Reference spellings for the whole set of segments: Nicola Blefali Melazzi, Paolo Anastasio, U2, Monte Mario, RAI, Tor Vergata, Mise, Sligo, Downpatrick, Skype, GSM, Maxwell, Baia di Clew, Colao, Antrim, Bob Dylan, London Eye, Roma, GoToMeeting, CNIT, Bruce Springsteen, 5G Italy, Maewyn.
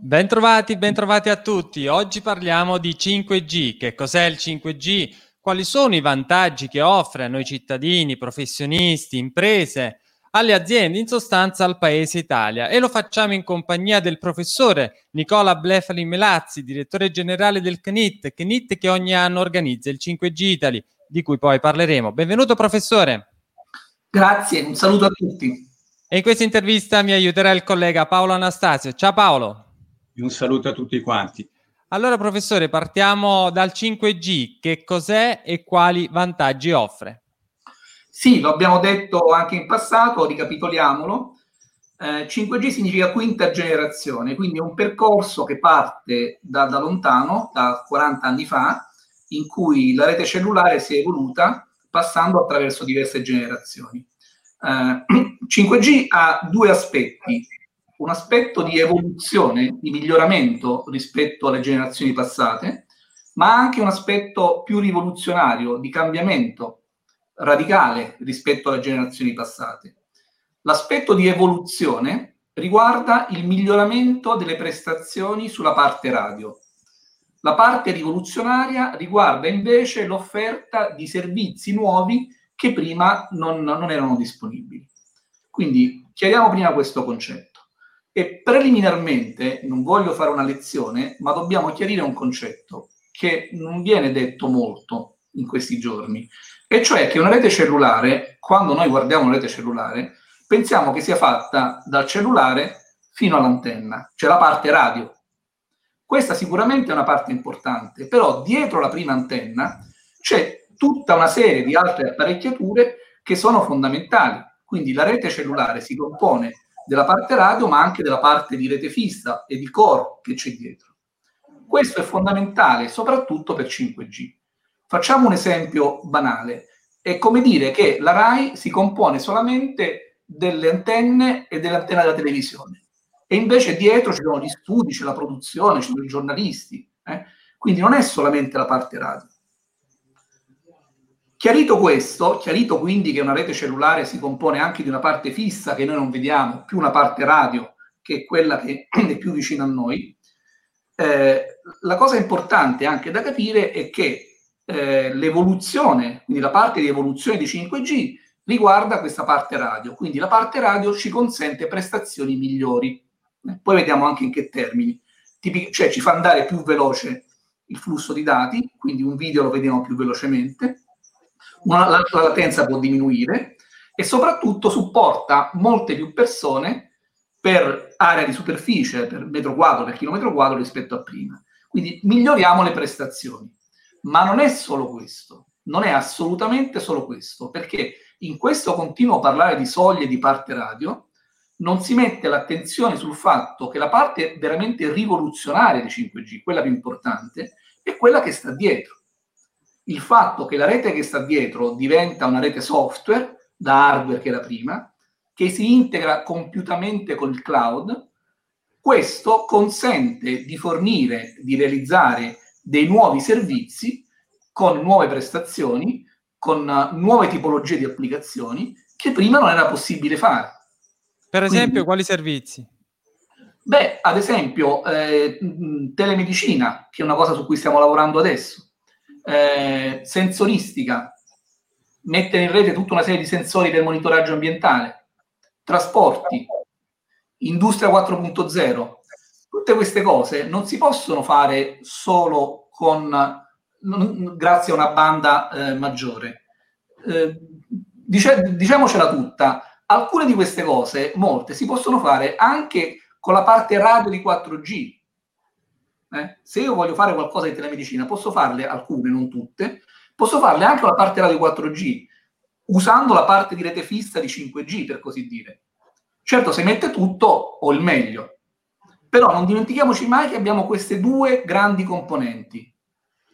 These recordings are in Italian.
Bentrovati a tutti. Oggi parliamo di 5G. Che cos'è il 5G? Quali sono i vantaggi che offre a noi cittadini, professionisti, imprese, alle aziende, in sostanza al Paese Italia? E lo facciamo in compagnia del professore Nicola Blefali Melazzi, direttore generale del CNIT, che ogni anno organizza il 5G Italy, di cui poi parleremo. Benvenuto professore. Grazie, un saluto a tutti. E in questa intervista mi aiuterà il collega Paolo Anastasio. Ciao Paolo. Un saluto a tutti quanti. Allora professore, partiamo dal 5G. Che cos'è e quali vantaggi offre? Sì, lo abbiamo detto anche in passato, ricapitoliamolo. 5G significa quinta generazione, quindi è un percorso che parte da lontano, da 40 anni fa, in cui la rete cellulare si è evoluta passando attraverso diverse generazioni. 5G ha due aspetti. Un aspetto di evoluzione, di miglioramento rispetto alle generazioni passate, ma anche un aspetto più rivoluzionario, di cambiamento radicale rispetto alle generazioni passate. L'aspetto di evoluzione riguarda il miglioramento delle prestazioni sulla parte radio. La parte rivoluzionaria riguarda invece l'offerta di servizi nuovi che prima non erano disponibili. Quindi chiariamo prima questo concetto. E preliminarmente, non voglio fare una lezione, ma dobbiamo chiarire un concetto che non viene detto molto in questi giorni, e cioè che una rete cellulare, quando noi guardiamo una rete cellulare, pensiamo che sia fatta dal cellulare fino all'antenna, cioè la parte radio. Questa sicuramente è una parte importante, però dietro la prima antenna c'è tutta una serie di altre apparecchiature che sono fondamentali. Quindi la rete cellulare si compone della parte radio, ma anche della parte di rete fissa e di core che c'è dietro. Questo è fondamentale, soprattutto per 5G. Facciamo un esempio banale. È come dire che la RAI si compone solamente delle antenne e dell'antenna della televisione. E invece dietro ci sono gli studi, c'è la produzione, ci sono i giornalisti. Quindi non è solamente la parte radio. Chiarito questo, chiarito quindi che una rete cellulare si compone anche di una parte fissa che noi non vediamo, più una parte radio che è quella che è più vicina a noi, la cosa importante anche da capire è che l'evoluzione, quindi la parte di evoluzione di 5G, riguarda questa parte radio. Quindi la parte radio ci consente prestazioni migliori. Poi vediamo anche in che termini. Cioè ci fa andare più veloce il flusso di dati, quindi un video lo vediamo più velocemente, la latenza può diminuire e soprattutto supporta molte più persone per area di superficie, per metro quadro, per chilometro quadro rispetto a prima. Quindi miglioriamo le prestazioni. Ma non è solo questo, non è assolutamente solo questo, perché in questo continuo parlare di soglie di parte radio non si mette l'attenzione sul fatto che la parte veramente rivoluzionaria di 5G, quella più importante, è quella che sta dietro. Il fatto che la rete che sta dietro diventa una rete software, da hardware che era prima, che si integra compiutamente con il cloud, questo consente di fornire, di realizzare dei nuovi servizi con nuove prestazioni, con nuove tipologie di applicazioni che prima non era possibile fare. Per esempio, quindi, quali servizi? Beh, ad esempio, telemedicina, che è una cosa su cui stiamo lavorando adesso. Sensoristica, mettere in rete tutta una serie di sensori per monitoraggio ambientale, trasporti, industria 4.0, tutte queste cose non si possono fare solo grazie a una banda maggiore. Diciamocela tutta, alcune di queste cose, molte, si possono fare anche con la parte radio di 4G. Se io voglio fare qualcosa di telemedicina posso farle alcune, non tutte, posso farle anche con la parte radio 4G usando la parte di rete fissa di 5G, per così dire. Certo, se mette tutto ho il meglio, però non dimentichiamoci mai che abbiamo queste due grandi componenti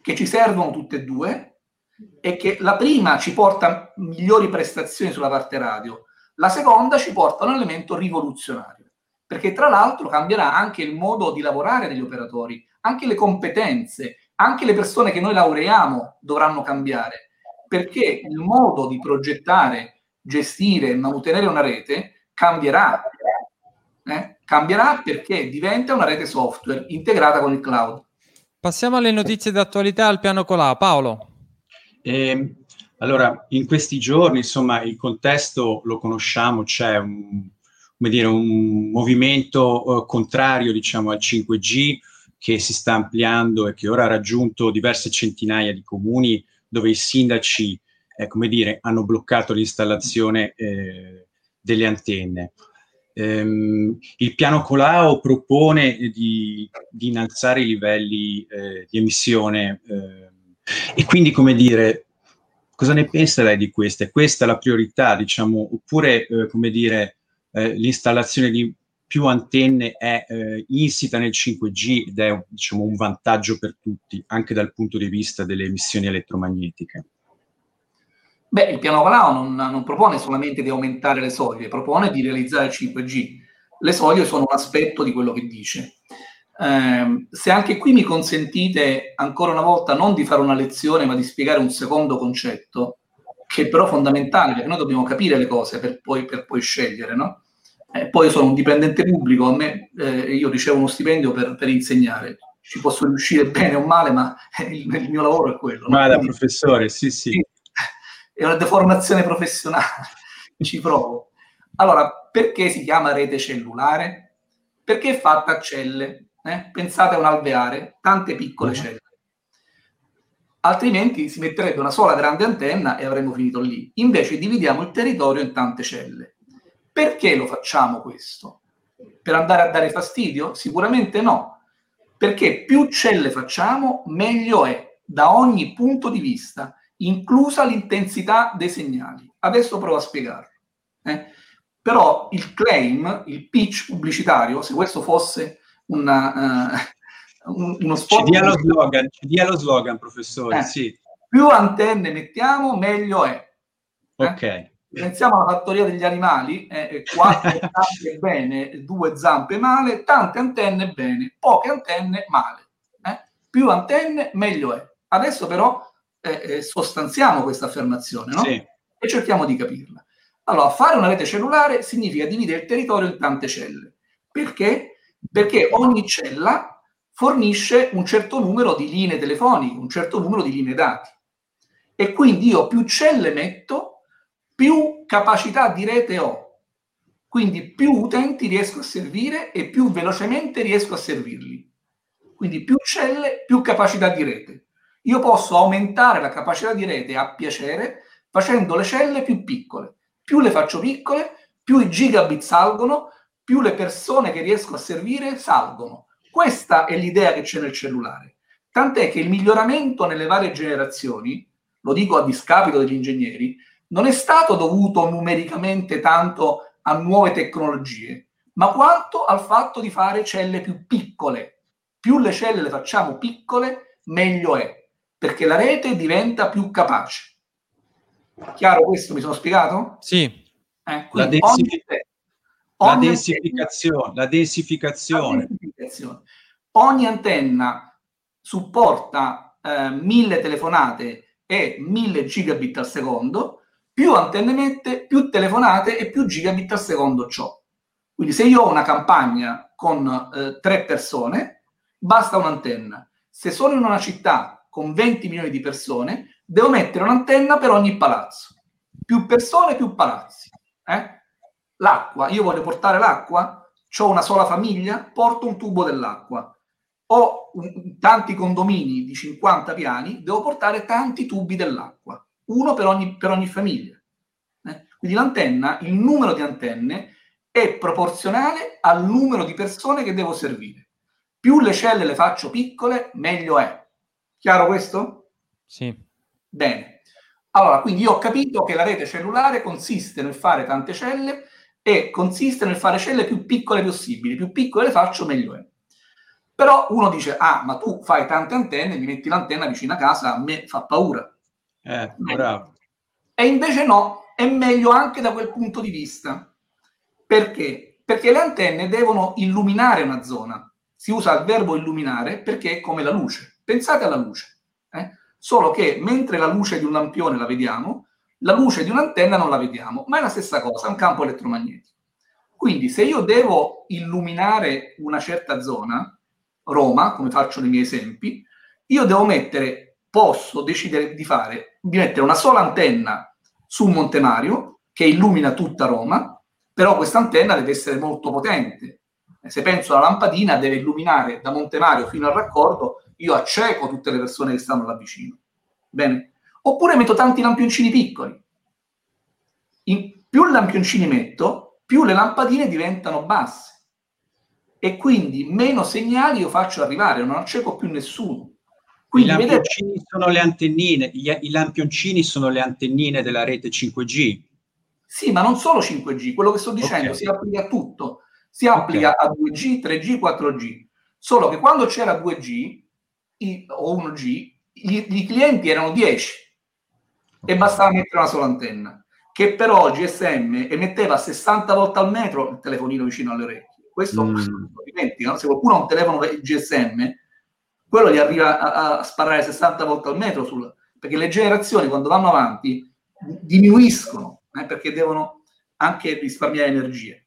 che ci servono tutte e due e che la prima ci porta migliori prestazioni sulla parte radio, la seconda ci porta un elemento rivoluzionario, perché tra l'altro cambierà anche il modo di lavorare degli operatori, anche le competenze, anche le persone che noi laureiamo dovranno cambiare, perché il modo di progettare, gestire, mantenere una rete cambierà. Cambierà perché diventa una rete software integrata con il cloud. Passiamo alle notizie d'attualità al piano Colao. Paolo. Allora, in questi giorni, insomma, il contesto lo conosciamo, c'è un movimento contrario, diciamo, al 5G che si sta ampliando e che ora ha raggiunto diverse centinaia di comuni dove i sindaci, hanno bloccato l'installazione delle antenne. Il piano Colao propone di innalzare i livelli di emissione e quindi, cosa ne pensa lei di questa? È questa la priorità, diciamo, oppure, l'installazione di più antenne è insita nel 5G ed è, diciamo, un vantaggio per tutti, anche dal punto di vista delle emissioni elettromagnetiche? Beh, il piano Colao non propone solamente di aumentare le soglie, propone di realizzare il 5G. Le soglie sono un aspetto di quello che dice. Se anche qui mi consentite ancora una volta non di fare una lezione, ma di spiegare un secondo concetto, che è però fondamentale, perché noi dobbiamo capire le cose per poi scegliere, no? Poi io sono un dipendente pubblico, io ricevo uno stipendio per insegnare. Ci posso riuscire bene o male, ma il mio lavoro è quello. Ma no? Da professore, sì. È una deformazione professionale, ci provo. Allora, perché si chiama rete cellulare? Perché è fatta a celle, pensate a un alveare, tante piccole celle. Altrimenti si metterebbe una sola grande antenna e avremmo finito lì. Invece dividiamo il territorio in tante celle. Perché lo facciamo questo? Per andare a dare fastidio? Sicuramente no. Perché più celle facciamo, meglio è, da ogni punto di vista, inclusa l'intensità dei segnali. Adesso provo a spiegarlo. Però il claim, il pitch pubblicitario, se questo fosse uno spot... Ci dia lo slogan, professore, sì. Più antenne mettiamo, meglio è. Ok. Pensiamo alla fattoria degli animali, 4 zampe bene, 2 zampe male, tante antenne bene, poche antenne male. Più antenne, meglio è. Adesso però sostanziamo questa affermazione, no? Sì. E cerchiamo di capirla. Allora, fare una rete cellulare significa dividere il territorio in tante celle. Perché? Perché ogni cella fornisce un certo numero di linee telefoniche, un certo numero di linee dati. E quindi io più celle metto, più capacità di rete ho. Quindi più utenti riesco a servire e più velocemente riesco a servirli. Quindi più celle, più capacità di rete. Io posso aumentare la capacità di rete a piacere facendo le celle più piccole. Più le faccio piccole, più i gigabit salgono, più le persone che riesco a servire salgono. Questa è l'idea che c'è nel cellulare. Tant'è che il miglioramento nelle varie generazioni, lo dico a discapito degli ingegneri, non è stato dovuto numericamente tanto a nuove tecnologie, ma quanto al fatto di fare celle più piccole. Più le celle le facciamo piccole, meglio è. Perché la rete diventa più capace. Chiaro questo? Mi sono spiegato? Sì. La densificazione. Ogni antenna supporta 1000 telefonate e 1000 gigabit al secondo, più antenne mette, più telefonate e più gigabit al secondo ciò. Quindi se io ho una campagna con 3 persone, basta un'antenna. Se sono in una città con 20 milioni di persone, devo mettere un'antenna per ogni palazzo. Più persone, più palazzi. L'acqua, io voglio portare l'acqua, c'ho una sola famiglia, porto un tubo dell'acqua. Ho tanti condomini di 50 piani, devo portare tanti tubi dell'acqua, uno per ogni famiglia. Quindi l'antenna, il numero di antenne, è proporzionale al numero di persone che devo servire. Più le celle le faccio piccole, meglio è. Chiaro questo? Sì. Bene. Allora, quindi io ho capito che la rete cellulare consiste nel fare tante celle e consiste nel fare celle più piccole possibili. Più piccole le faccio, meglio è. Però uno dice, ma tu fai tante antenne, mi metti l'antenna vicino a casa, a me fa paura. Bravo. E invece no, è meglio anche da quel punto di vista. Perché? Perché le antenne devono illuminare una zona. Si usa il verbo illuminare perché è come la luce. Pensate alla luce, solo che mentre la luce di un lampione la vediamo, la luce di un'antenna non la vediamo, ma è la stessa cosa, è un campo elettromagnetico. Quindi se io devo illuminare una certa zona, Roma, come faccio nei miei esempi, io devo mettere, posso decidere di mettere una sola antenna su Monte Mario che illumina tutta Roma, però questa antenna deve essere molto potente. Se penso alla lampadina, deve illuminare da Monte Mario fino al raccordo, io acceco tutte le persone che stanno là vicino. Bene? Oppure metto tanti lampioncini piccoli. Più lampioncini metto, più le lampadine diventano basse. E quindi meno segnali io faccio arrivare, non acceco più nessuno. Quindi i lampioncini sono le antennine, i lampioncini sono le antennine della rete 5G. Sì, ma non solo 5G, quello che sto dicendo si applica a tutto. Si applica a 2G, 3G, 4G. Solo che quando c'era 2G o 1G, i clienti erano 10 e bastava mettere una sola antenna, che però GSM emetteva 60 volte al metro il telefonino vicino alle orecchie. Questo dimenticano. Se qualcuno ha un telefono GSM, quello gli arriva a sparare 60 volte al metro, perché le generazioni quando vanno avanti diminuiscono, perché devono anche risparmiare energie.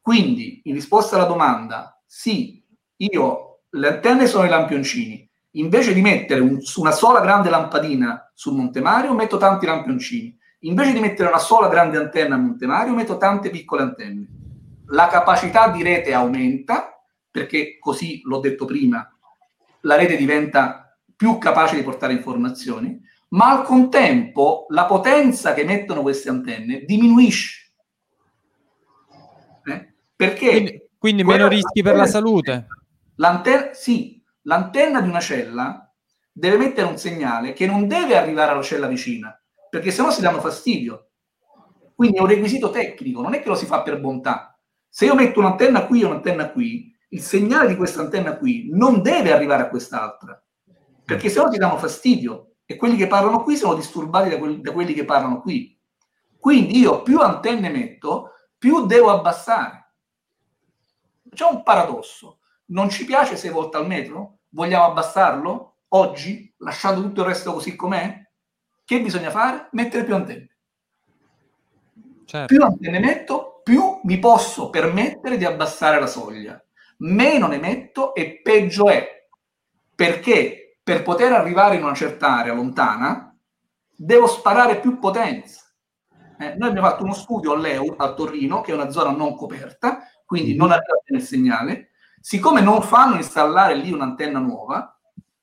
Quindi, in risposta alla domanda, sì, le antenne sono i lampioncini. Invece di mettere una sola grande lampadina su Monte Mario, metto tanti lampioncini. Invece di mettere una sola grande antenna a Monte Mario, metto tante piccole antenne. La capacità di rete aumenta, perché così, l'ho detto prima, la rete diventa più capace di portare informazioni, ma al contempo la potenza che emettono queste antenne diminuisce. Perché quindi meno rischi per la salute. L'antenna di una cella deve mettere un segnale che non deve arrivare alla cella vicina, perché sennò si danno fastidio. Quindi è un requisito tecnico, non è che lo si fa per bontà. Se io metto un'antenna qui e un'antenna qui, il segnale di questa antenna qui non deve arrivare a quest'altra, perché sennò ti danno fastidio e quelli che parlano qui sono disturbati da quelli che parlano qui. Quindi io più antenne metto, più devo abbassare. C'è un paradosso. Non ci piace 6 volte al metro? Vogliamo abbassarlo? Oggi? Lasciando tutto il resto così com'è? Che bisogna fare? Mettere più antenne. Certo. Più antenne metto, più mi posso permettere di abbassare la soglia. Meno ne metto e peggio è. Perché per poter arrivare in una certa area lontana devo sparare più potenza. Noi abbiamo fatto uno studio all'EUR a Torino, che è una zona non coperta, quindi non arriva bene il segnale. Siccome non fanno installare lì un'antenna nuova,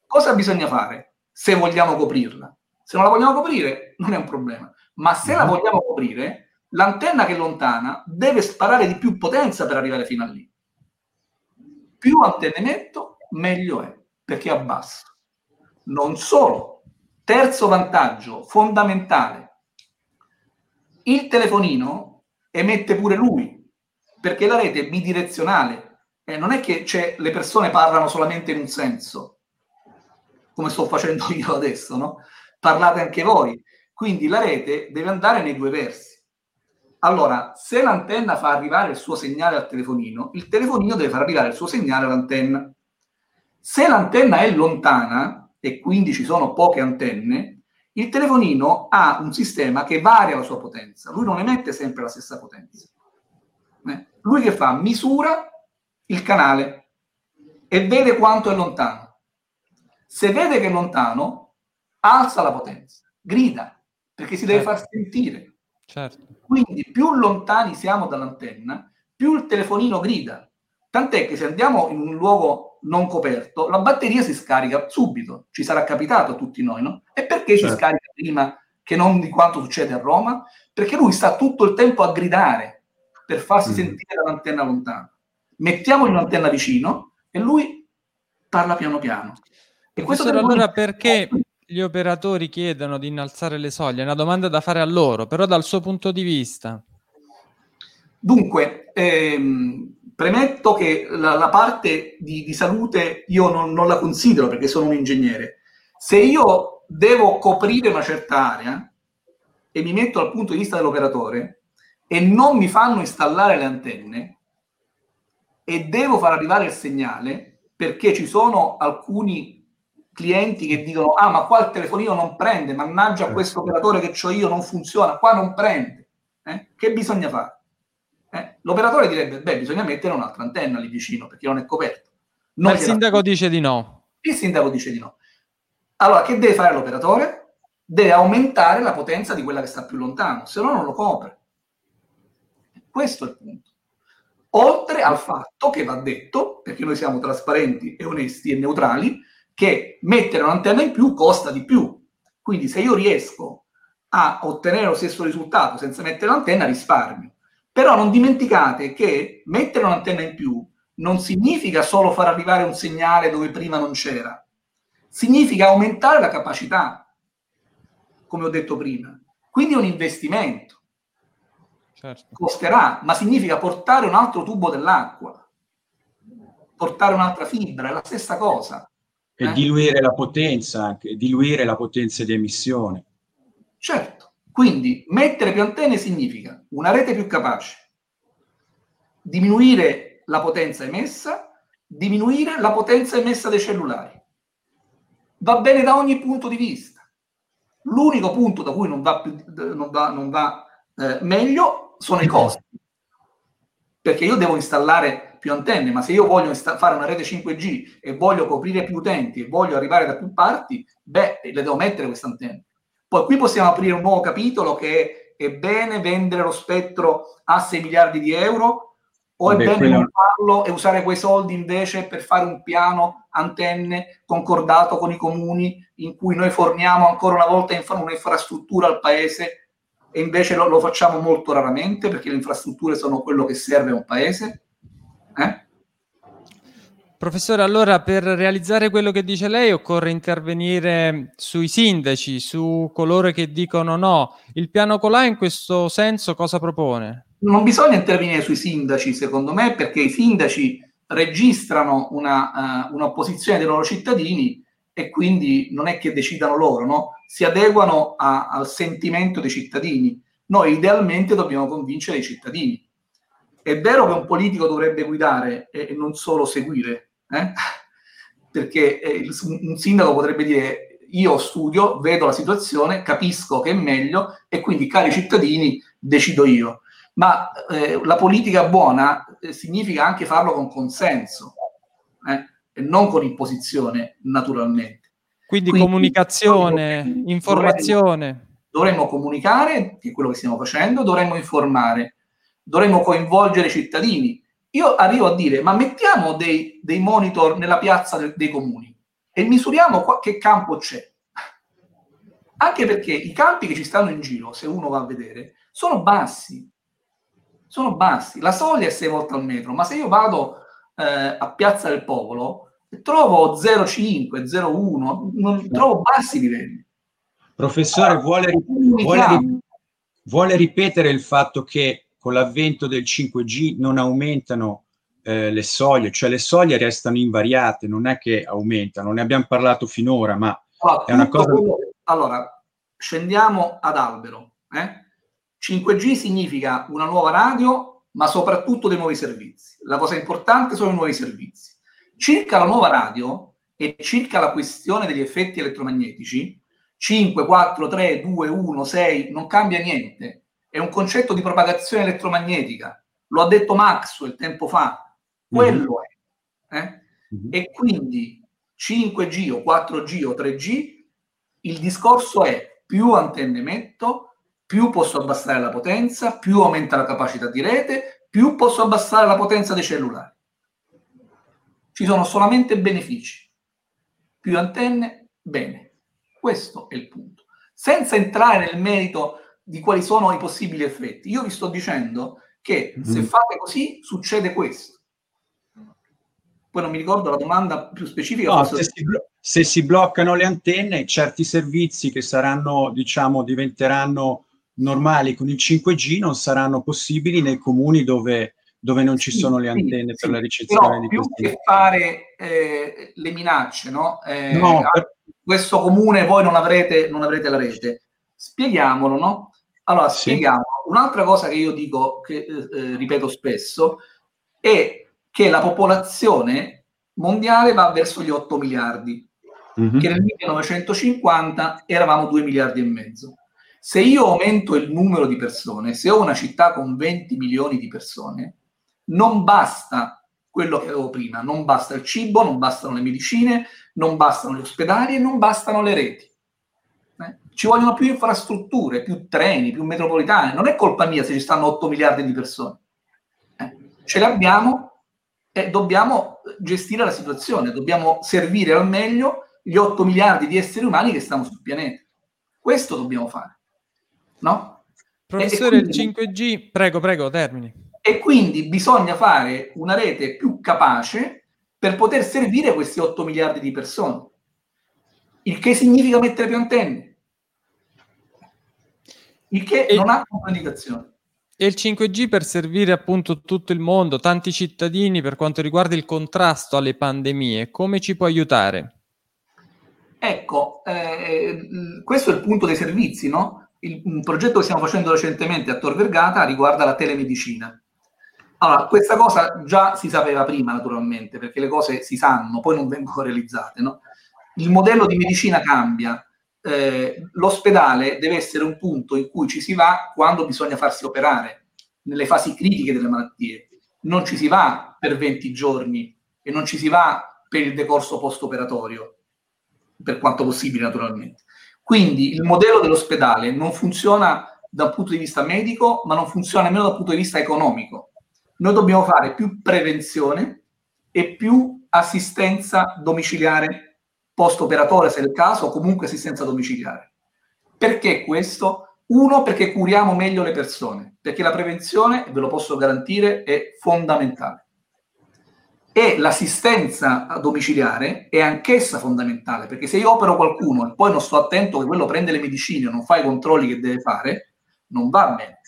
cosa bisogna fare se vogliamo coprirla? Se non la vogliamo coprire non è un problema, ma se la vogliamo coprire, l'antenna che è lontana deve sparare di più potenza per arrivare fino a lì. Più antenne metto, meglio è, perché abbasso. Non solo. Terzo vantaggio fondamentale: il telefonino emette pure lui, perché la rete è bidirezionale, non è che le persone parlano solamente in un senso, come sto facendo io adesso, no? Parlate anche voi, quindi la rete deve andare nei due versi. Allora, se l'antenna fa arrivare il suo segnale al telefonino, il telefonino deve far arrivare il suo segnale all'antenna. Se l'antenna è lontana, e quindi ci sono poche antenne, il telefonino ha un sistema che varia la sua potenza, lui non emette sempre la stessa potenza. Lui che fa? Misura il canale e vede quanto è lontano. Se vede che è lontano, alza la potenza, grida, perché si deve far sentire. Certo. Quindi più lontani siamo dall'antenna, più il telefonino grida. Tant'è che se andiamo in un luogo non coperto, la batteria si scarica subito. Ci sarà capitato a tutti noi, no? E perché si scarica prima che non di quanto succede a Roma? Perché lui sta tutto il tempo a gridare per farsi sentire dall'antenna lontana. Mettiamo un'antenna vicino e lui parla piano piano. E questo allora perché gli operatori chiedono di innalzare le soglie? È una domanda da fare a loro, però dal suo punto di vista. Dunque, premetto che la parte di salute io non la considero, perché sono un ingegnere. Se io devo coprire una certa area e mi metto dal punto di vista dell'operatore, e non mi fanno installare le antenne e devo far arrivare il segnale, perché ci sono alcuni clienti che dicono: ah, ma qua il telefonino non prende, mannaggia, questo operatore che c'ho io non funziona, qua non prende. Che bisogna fare? L'operatore direbbe, beh, bisogna mettere un'altra antenna lì vicino, perché non è coperto. Ma il sindaco dice di no. Il sindaco dice di no. Allora, che deve fare l'operatore? Deve aumentare la potenza di quella che sta più lontano, se no non lo copre. Questo è il punto. Oltre al fatto che va detto, perché noi siamo trasparenti e onesti e neutrali, che mettere un'antenna in più costa di più. Quindi se io riesco a ottenere lo stesso risultato senza mettere l'antenna, risparmio. Però non dimenticate che mettere un'antenna in più non significa solo far arrivare un segnale dove prima non c'era. Significa aumentare la capacità, come ho detto prima. Quindi è un investimento. Certo. Costerà, ma significa portare un altro tubo dell'acqua, portare un'altra fibra, è la stessa cosa. E diluire la potenza, anche diluire la potenza di emissione. Certo, quindi mettere più antenne significa una rete più capace, diminuire la potenza emessa, diminuire la potenza emessa dai cellulari. Va bene da ogni punto di vista. L'unico punto da cui non va meglio sono i costi. Perché io devo installare più antenne, ma se io voglio fare una rete 5G e voglio coprire più utenti e voglio arrivare da più parti, le devo mettere queste antenne. Poi qui possiamo aprire un nuovo capitolo che è bene vendere lo spettro a 6 miliardi di euro o è bene non farlo e usare quei soldi invece per fare un piano antenne concordato con i comuni in cui noi forniamo ancora una volta un'infrastruttura al paese e invece lo facciamo molto raramente perché le infrastrutture sono quello che serve a un paese. Professore, allora per realizzare quello che dice lei occorre intervenire sui sindaci, su coloro che dicono no. Il piano Colao in questo senso cosa propone? Non bisogna intervenire sui sindaci, secondo me, perché i sindaci registrano un'opposizione dei loro cittadini e quindi non è che decidano loro, no? Si adeguano al sentimento dei cittadini. Noi idealmente dobbiamo convincere i cittadini. È vero che un politico dovrebbe guidare e non solo seguire, perché un sindaco potrebbe dire io studio, vedo la situazione, capisco che è meglio e quindi cari cittadini decido io. Ma la politica buona significa anche farlo con consenso e non con imposizione, naturalmente. Quindi comunicazione, informazione. Dovremmo comunicare, che è quello che stiamo facendo, dovremmo informare. Dovremmo coinvolgere i cittadini. Io arrivo a dire, ma mettiamo dei monitor nella piazza dei comuni e misuriamo che campo c'è. Anche perché i campi che ci stanno in giro, se uno va a vedere, sono bassi. Sono bassi. La soglia è 6 volte al metro, ma se io vado a Piazza del Popolo trovo 0,5, 0,1, non trovo bassi livelli. Professore, allora, vuole ripetere il fatto che con l'avvento del 5G non aumentano le soglie, cioè le soglie restano invariate, non è che aumentano, ne abbiamo parlato finora, ma è una cosa... Allora, scendiamo ad albero. 5G significa una nuova radio, ma soprattutto dei nuovi servizi. La cosa importante sono i nuovi servizi. Circa la nuova radio e circa la questione degli effetti elettromagnetici, 5, 4, 3, 2, 1, 6, non cambia niente. È un concetto di propagazione elettromagnetica, lo ha detto Maxwell tempo fa, quello è. E quindi 5G o 4G o 3G, il discorso è più antenne metto, più posso abbassare la potenza, più aumenta la capacità di rete, più posso abbassare la potenza dei cellulari. Ci sono solamente benefici. Più antenne, bene. Questo è il punto. Senza entrare nel merito di quali sono i possibili effetti. Io vi sto dicendo che se fate così succede questo. Poi non mi ricordo la domanda più specifica. No, se si bloccano le antenne, certi servizi che saranno, diciamo, diventeranno normali con il 5G non saranno possibili nei comuni dove non ci sono le antenne per la ricezione di questi. Più che fare le minacce, no? Questo comune voi non avrete la rete. Spieghiamolo, no? Allora, spieghiamo. Un'altra cosa che io dico, che ripeto spesso, è che la popolazione mondiale va verso gli 8 miliardi, che nel 1950 eravamo 2 miliardi e mezzo. Se io aumento il numero di persone, se ho una città con 20 milioni di persone, non basta quello che avevo prima, non basta il cibo, non bastano le medicine, non bastano gli ospedali e non bastano le reti. Ci vogliono più infrastrutture, più treni, più metropolitane. Non è colpa mia se ci stanno 8 miliardi di persone. Ce l'abbiamo e dobbiamo gestire la situazione, dobbiamo servire al meglio gli 8 miliardi di esseri umani che stanno sul pianeta. Questo dobbiamo fare, no? Professore, il 5G, prego, termini. E quindi bisogna fare una rete più capace per poter servire questi 8 miliardi di persone, il che significa mettere più antenne, il che non ha complicazioni. E il 5G per servire appunto tutto il mondo, tanti cittadini, per quanto riguarda il contrasto alle pandemie, come ci può aiutare? Ecco, questo è il punto dei servizi, no? Un progetto che stiamo facendo recentemente a Tor Vergata riguarda la telemedicina. Allora, questa cosa già si sapeva prima, naturalmente, perché le cose si sanno, poi non vengono realizzate, no? Il modello di medicina cambia. L'ospedale deve essere un punto in cui ci si va quando bisogna farsi operare, nelle fasi critiche delle malattie. Non ci si va per 20 giorni e non ci si va per il decorso post-operatorio, per quanto possibile naturalmente. Quindi il modello dell'ospedale non funziona dal punto di vista medico, ma non funziona nemmeno dal punto di vista economico. Noi dobbiamo fare più prevenzione e più assistenza domiciliare post-operatoria, se è il caso, o comunque assistenza domiciliare. Perché questo? Uno, perché curiamo meglio le persone, perché la prevenzione, ve lo posso garantire, è fondamentale. E l'assistenza domiciliare è anch'essa fondamentale, perché se io opero qualcuno e poi non sto attento che quello prende le medicine o non fa i controlli che deve fare, non va bene.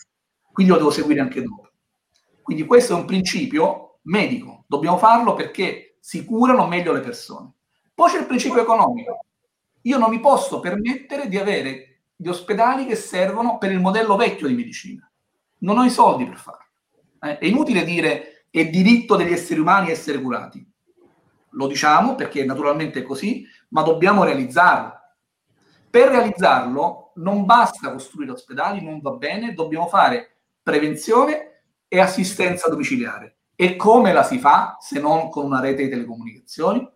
Quindi lo devo seguire anche dopo. Quindi questo è un principio medico. Dobbiamo farlo perché si curano meglio le persone. Poi c'è il principio economico. Io non mi posso permettere di avere gli ospedali che servono per il modello vecchio di medicina. Non ho i soldi per farlo. È inutile dire è diritto degli esseri umani essere curati. Lo diciamo perché naturalmente è così, ma dobbiamo realizzarlo. Per realizzarlo non basta costruire ospedali, non va bene, dobbiamo fare prevenzione e assistenza domiciliare. E come la si fa se non con una rete di telecomunicazioni?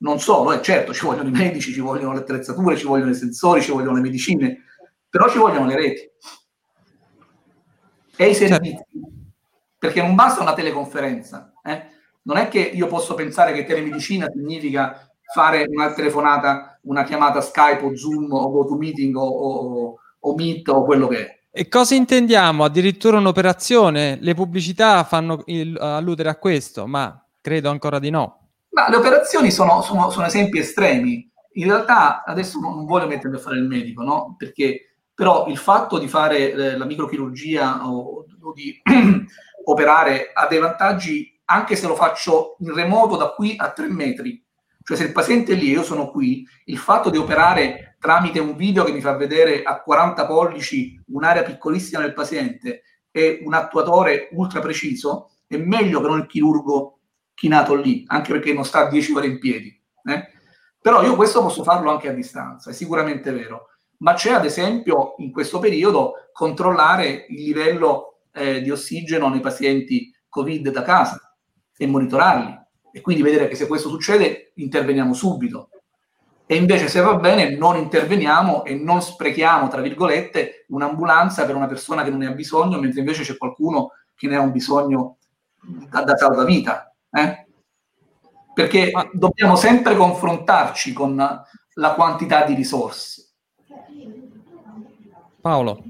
Non solo, certo, ci vogliono i medici, ci vogliono le attrezzature, ci vogliono i sensori, ci vogliono le medicine, però ci vogliono le reti e i servizi, certo. Perché non basta una teleconferenza, Non è che io posso pensare che telemedicina significa fare una telefonata, una chiamata Skype o Zoom o GoToMeeting o Meet o quello che è. E cosa intendiamo? Addirittura un'operazione? Le pubblicità fanno alludere a questo, ma credo ancora di no. Ma le operazioni sono esempi estremi. In realtà adesso non voglio mettermi a fare il medico, no? Perché però il fatto di fare la microchirurgia o di operare ha dei vantaggi anche se lo faccio in remoto da qui a 3 metri. Cioè se il paziente è lì e io sono qui, il fatto di operare tramite un video che mi fa vedere a 40 pollici un'area piccolissima del paziente e un attuatore ultra preciso è meglio che non il chirurgo chinato lì, anche perché non sta 10 ore in piedi. Però io questo posso farlo anche a distanza, è sicuramente vero. Ma c'è ad esempio in questo periodo controllare il livello di ossigeno nei pazienti Covid da casa e monitorarli e quindi vedere che se questo succede interveniamo subito. E invece se va bene non interveniamo e non sprechiamo, tra virgolette, un'ambulanza per una persona che non ne ha bisogno, mentre invece c'è qualcuno che ne ha un bisogno da salvavita. Perché dobbiamo sempre confrontarci con la quantità di risorse. Paolo.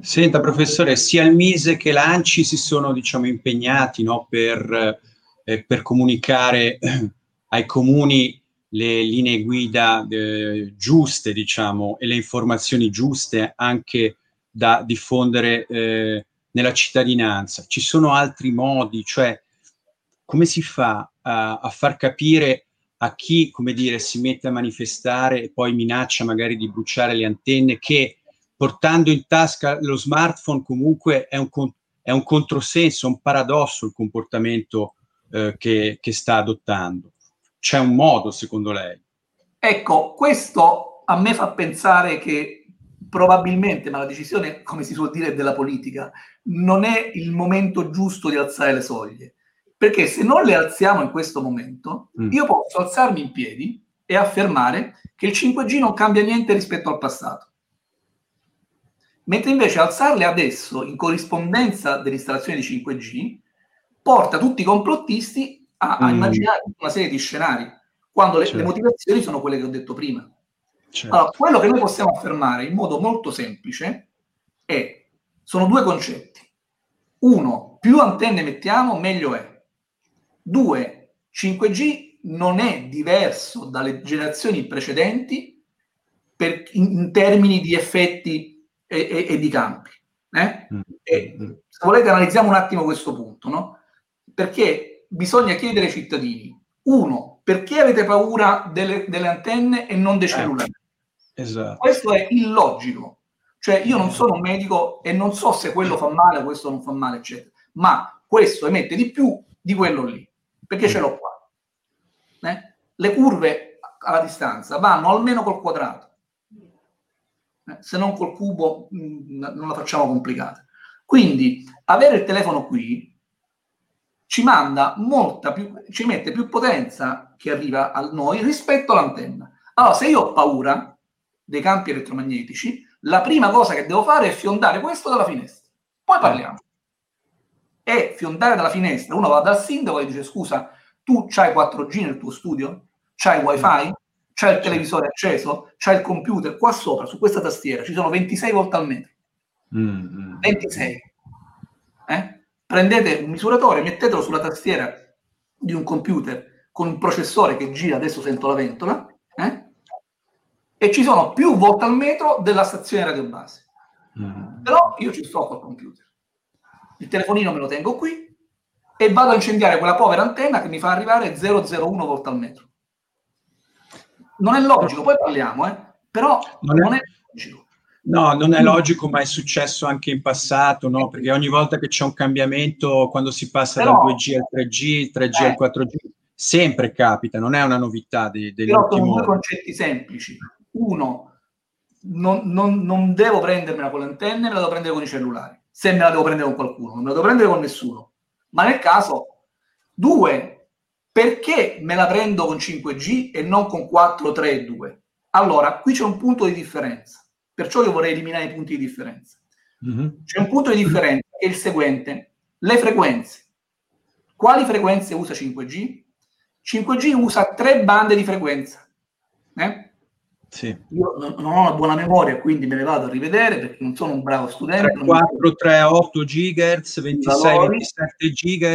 Senta professore, sia il Mise che l'ANCI si sono impegnati, no, per comunicare ai comuni le linee guida giuste, e le informazioni giuste anche da diffondere nella cittadinanza. Ci sono altri modi, come si fa a far capire a chi, si mette a manifestare e poi minaccia magari di bruciare le antenne, che portando in tasca lo smartphone comunque è un controsenso, un paradosso il comportamento che sta adottando? C'è un modo, secondo lei? Ecco, questo a me fa pensare che probabilmente, ma la decisione, come si suol dire, della politica, non è il momento giusto di alzare le soglie, perché se non le alziamo in questo momento, io posso alzarmi in piedi e affermare che il 5G non cambia niente rispetto al passato. Mentre invece alzarle adesso, in corrispondenza dell'installazione di 5G, porta tutti i complottisti a immaginare una serie di scenari, quando le motivazioni sono quelle che ho detto prima. Certo. Allora, quello che noi possiamo affermare in modo molto semplice sono due concetti. Uno, più antenne mettiamo, meglio è. Due, 5G non è diverso dalle generazioni precedenti in termini di effetti e di campi. Se volete analizziamo un attimo questo punto, no? Perché bisogna chiedere ai cittadini, uno, perché avete paura delle antenne e non dei cellulari? Esatto. Questo è illogico. Cioè, io non sono un medico e non so se quello fa male o questo non fa male, eccetera. Ma questo emette di più di quello lì, perché ce l'ho qua. Le curve alla distanza vanno almeno col quadrato. Se non col cubo, non la facciamo complicata. Quindi, avere il telefono qui ci manda molta più, ci mette più potenza che arriva a noi rispetto all'antenna. Allora, se io ho paura dei campi elettromagnetici, la prima cosa che devo fare è fiondare questo dalla finestra. Poi parliamo. E fiondare dalla finestra, uno va dal sindaco e dice: scusa, tu c'hai 4G nel tuo studio? C'hai wifi? C'hai il televisore acceso? C'hai il computer? Qua sopra, su questa tastiera, ci sono 26 volt al metro. 26. Prendete un misuratore, mettetelo sulla tastiera di un computer con un processore che gira, adesso sento la ventola, e ci sono più volte al metro della stazione radio base. Però io ci sto col computer. Il telefonino me lo tengo qui e vado a incendiare quella povera antenna che mi fa arrivare 0,01 volte al metro. Non è logico, poi parliamo, però non è logico. No, non è logico, ma è successo anche in passato, no? Perché ogni volta che c'è un cambiamento, quando si passa dal 2G al 3G, 3G al 4G, sempre capita, non è una novità. Però sono due concetti semplici. Uno, non devo prendermela con le antenne, me la devo prendere con i cellulari. Se me la devo prendere con qualcuno, non me la devo prendere con nessuno. Ma nel caso, due, perché me la prendo con 5G e non con 4, 3 e 2? Allora, qui c'è un punto di differenza. Perciò io vorrei eliminare i punti di differenza. C'è un punto di differenza che è il seguente. Le frequenze. Quali frequenze usa 5G? 5G usa 3 bande di frequenza. Sì. Io non ho una buona memoria, quindi me ne vado a rivedere perché non sono un bravo studente. 4, 3, 8 GHz, 26, valori. 27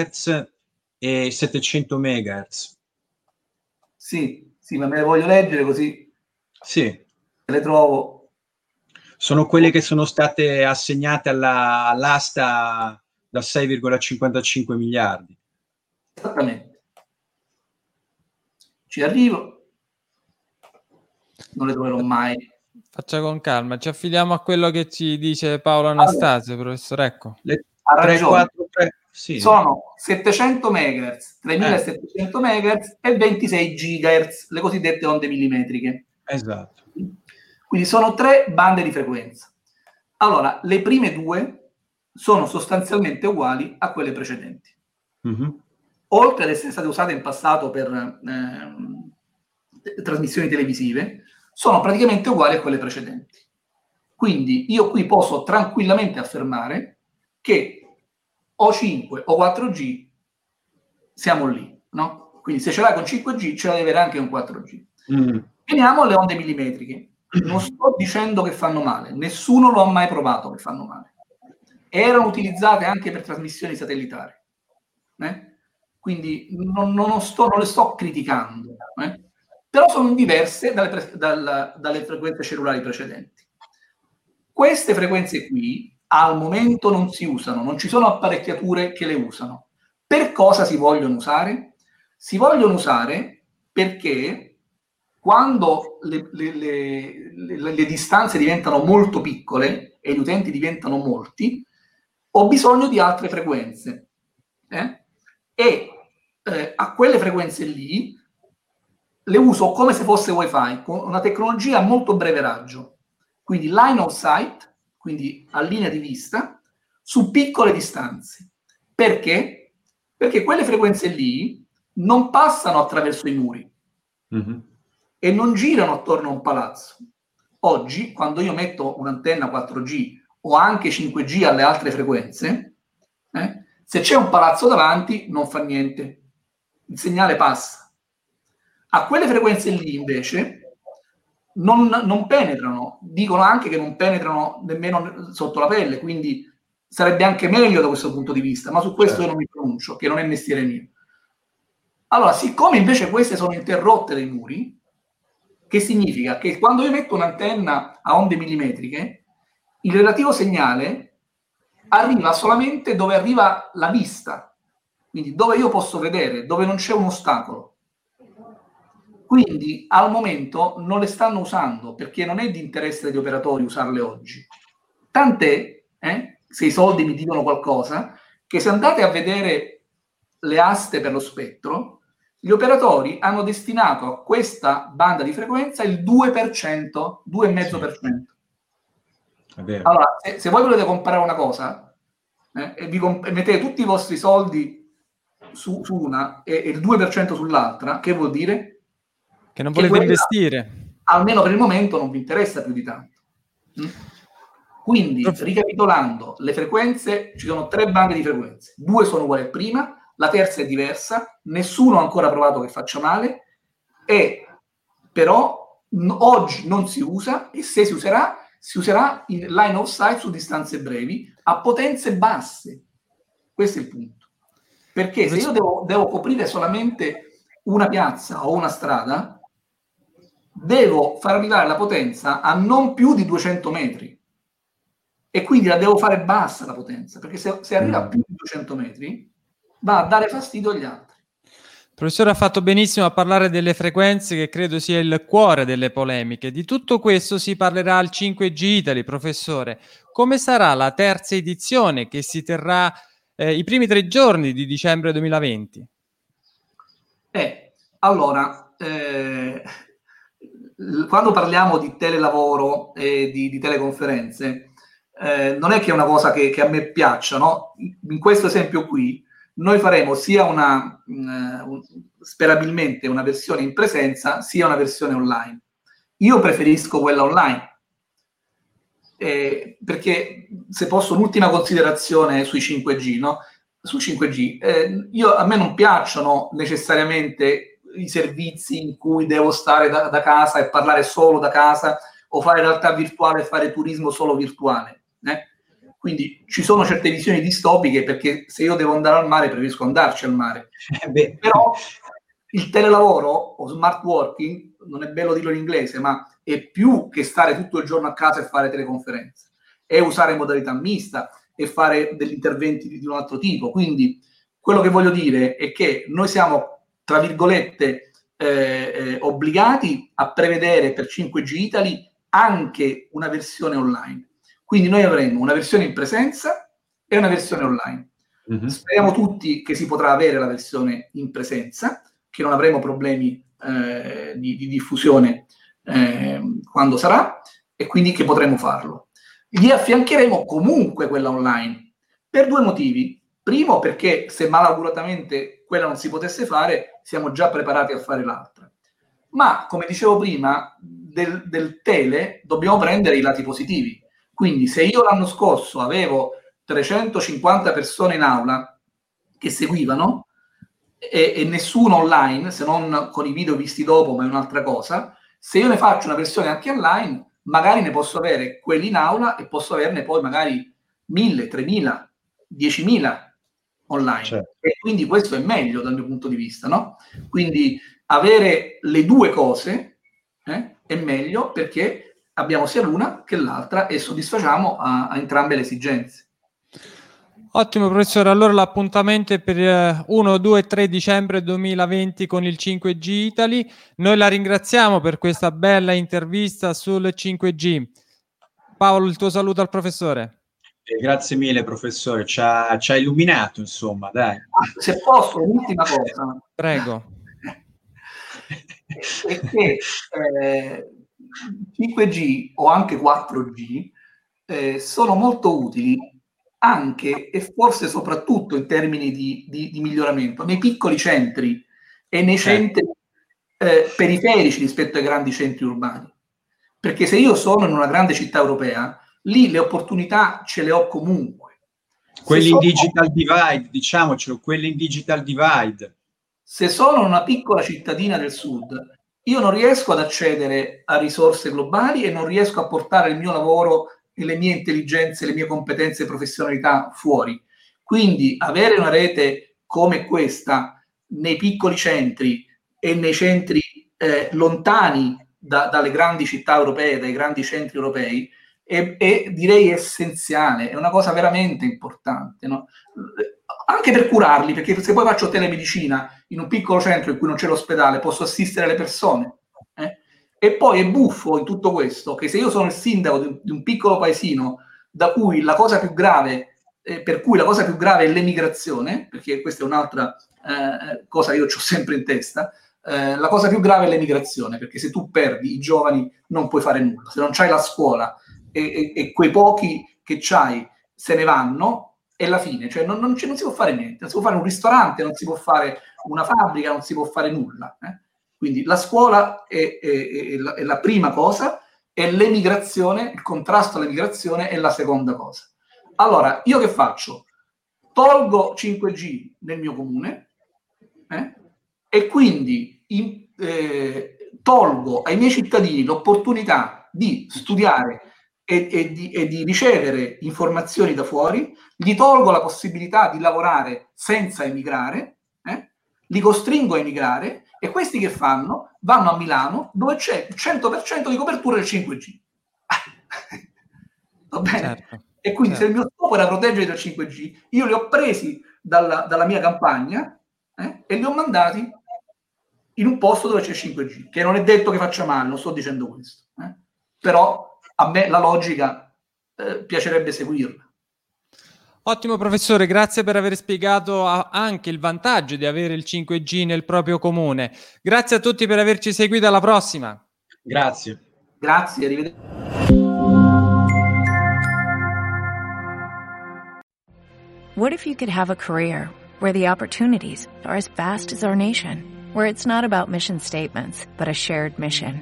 GHz e 700 MHz. Sì, ma me le voglio leggere così. Sì. Le trovo. Sono quelle che sono state assegnate all'asta da 6,55 miliardi. Esattamente. Ci arrivo. Non le troverò mai. Faccia con calma. Ci affidiamo a quello che ci dice Paolo Anastasio, professor. Ecco. Le 3, 4, 3, sì. Sono 700 MHz, 3700 MHz e 26 GHz, le cosiddette onde millimetriche. Esatto. Quindi sono 3 bande di frequenza. Allora, le prime 2 sono sostanzialmente uguali a quelle precedenti. Oltre ad essere state usate in passato per trasmissioni televisive, sono praticamente uguali a quelle precedenti. Quindi io qui posso tranquillamente affermare che o 5 o 4G siamo lì, no? Quindi se ce l'hai con 5G, ce la deve avere anche con 4G. Veniamo alle onde millimetriche. Non sto dicendo che fanno male, nessuno lo ha mai provato che fanno male. Erano utilizzate anche per trasmissioni satellitari. Quindi non le sto criticando, però sono diverse dalle frequenze cellulari precedenti. Queste frequenze qui al momento non si usano, non ci sono apparecchiature che le usano. Per cosa si vogliono usare? Si vogliono usare perché quando le distanze diventano molto piccole e gli utenti diventano molti, ho bisogno di altre frequenze. A quelle frequenze lì le uso come se fosse wifi, con una tecnologia a molto breve raggio. quindi line of sight, quindi a linea di vista, su piccole distanze. Perché? Perché quelle frequenze lì non passano attraverso i muri e non girano attorno a un palazzo. Oggi, quando io metto un'antenna 4G o anche 5G alle altre frequenze, se c'è un palazzo davanti non fa niente, il segnale passa. A quelle frequenze lì invece non penetrano, dicono anche che non penetrano nemmeno sotto la pelle, quindi sarebbe anche meglio da questo punto di vista, ma su questo io non mi pronuncio, che non è mestiere mio. Allora, siccome invece queste sono interrotte dai muri, che significa che quando io metto un'antenna a onde millimetriche, il relativo segnale arriva solamente dove arriva la vista, quindi dove io posso vedere, dove non c'è un ostacolo. Quindi al momento non le stanno usando, perché non è di interesse degli operatori usarle oggi. Tant'è, se i soldi mi dicono qualcosa, che se andate a vedere le aste per lo spettro, gli operatori hanno destinato a questa banda di frequenza il 2%, 2,5%. Sì. Allora, se voi volete comprare una cosa e mettete tutti i vostri soldi su una e il 2% sull'altra, che vuol dire? Che non volete investire. Almeno per il momento non vi interessa più di tanto. Quindi, ricapitolando, le frequenze, ci sono tre bande di frequenze. Due sono uguali a prima, la terza è diversa, nessuno ha ancora provato che faccia male, e però oggi non si usa, e se si userà in line of sight su distanze brevi a potenze basse. Questo è il punto. Perché se io devo coprire solamente una piazza o una strada, devo far arrivare la potenza a non più di 200 metri. E quindi la devo fare bassa la potenza, perché se arriva a più di 200 metri va a dare fastidio agli altri. Il professore ha fatto benissimo a parlare delle frequenze, che credo sia il cuore delle polemiche. Di tutto questo si parlerà al 5G Italy, professore. Come sarà la terza edizione, che si terrà i primi 3 giorni di dicembre 2020? Quando parliamo di telelavoro e di teleconferenze, non è che è una cosa che a me piaccia, no? In questo esempio qui, noi faremo sia sperabilmente una versione in presenza, sia una versione online. Io preferisco quella online, perché, se posso, un'ultima considerazione sui 5G, no? Su 5G, a me non piacciono necessariamente i servizi in cui devo stare da casa e parlare solo da casa, o fare realtà virtuale e fare turismo solo virtuale, Quindi ci sono certe visioni distopiche, perché se io devo andare al mare preferisco andarci al mare. Però il telelavoro o smart working, non è bello dirlo in inglese, ma è più che stare tutto il giorno a casa e fare teleconferenze. È usare modalità mista e fare degli interventi di un altro tipo. Quindi quello che voglio dire è che noi siamo, tra virgolette, obbligati a prevedere per 5G Italy anche una versione online. Quindi noi avremo una versione in presenza e una versione online. Speriamo tutti che si potrà avere la versione in presenza, che non avremo problemi di diffusione quando sarà, e quindi che potremo farlo. Gli affiancheremo comunque quella online, per 2 motivi. Primo, perché se malauguratamente quella non si potesse fare, siamo già preparati a fare l'altra. Ma, come dicevo prima, del tele dobbiamo prendere i lati positivi. Quindi se io l'anno scorso avevo 350 persone in aula che seguivano e nessuno online, se non con i video visti dopo, ma è un'altra cosa, se io ne faccio una versione anche online, magari ne posso avere quelli in aula e posso averne poi magari 1000, 3000, 10.000 online. Certo. E quindi questo è meglio dal mio punto di vista, no? Quindi avere le due cose è meglio, perché abbiamo sia l'una che l'altra e soddisfacciamo a entrambe le esigenze. Ottimo, professore. Allora l'appuntamento è per 1, 2, 3 dicembre 2020 con il 5G Italy. Noi la ringraziamo per questa bella intervista sul 5G. Paolo, il tuo saluto al professore. Grazie mille, professore. Ci ha illuminato, insomma, dai. Se posso, un'ultima cosa. Prego. Perché 5G o anche 4G sono molto utili anche e forse soprattutto in termini di miglioramento nei piccoli centri e nei centri periferici rispetto ai grandi centri urbani. Perché se io sono in una grande città europea, lì le opportunità ce le ho comunque. Quelli in digital divide, diciamocelo, quelli in digital divide. Se sono una piccola cittadina del sud, io non riesco ad accedere a risorse globali e non riesco a portare il mio lavoro e le mie intelligenze, le mie competenze e professionalità fuori. Quindi avere una rete come questa nei piccoli centri e nei centri lontani dalle grandi città europee, dai grandi centri europei, è direi essenziale, è una cosa veramente importante, no? Anche per curarli, perché se poi faccio telemedicina in un piccolo centro in cui non c'è l'ospedale, posso assistere le persone. E poi è buffo in tutto questo che se io sono il sindaco di un piccolo paesino da cui la cosa più grave, per cui la cosa più grave è l'emigrazione, perché questa è un'altra cosa che io ho sempre in testa, la cosa più grave è l'emigrazione, perché se tu perdi i giovani non puoi fare nulla, se non c'hai la scuola e quei pochi che c'hai se ne vanno, è la fine, cioè non si può fare niente, non si può fare un ristorante, non si può fare una fabbrica, non si può fare nulla. Quindi la scuola è la prima cosa e l'emigrazione, il contrasto all'emigrazione è la seconda cosa. Allora, io che faccio? Tolgo 5G nel mio comune e quindi tolgo ai miei cittadini l'opportunità di studiare e di ricevere informazioni da fuori, gli tolgo la possibilità di lavorare senza emigrare, li costringo a emigrare e questi che fanno? Vanno a Milano dove c'è il 100% di copertura del 5G. Va bene? Certo, e quindi certo. Se il mio scopo era proteggere dal 5G, io li ho presi dalla mia campagna e li ho mandati in un posto dove c'è 5G, che non è detto che faccia male, non sto dicendo questo, però a me la logica piacerebbe seguirla. Ottimo professore, grazie per aver spiegato anche il vantaggio di avere il 5G nel proprio comune. Grazie a tutti per averci seguito, alla prossima. Grazie, arrivederci. What if you could have a career where the opportunities are as vast as our nation, where it's not about mission statements, but a shared mission?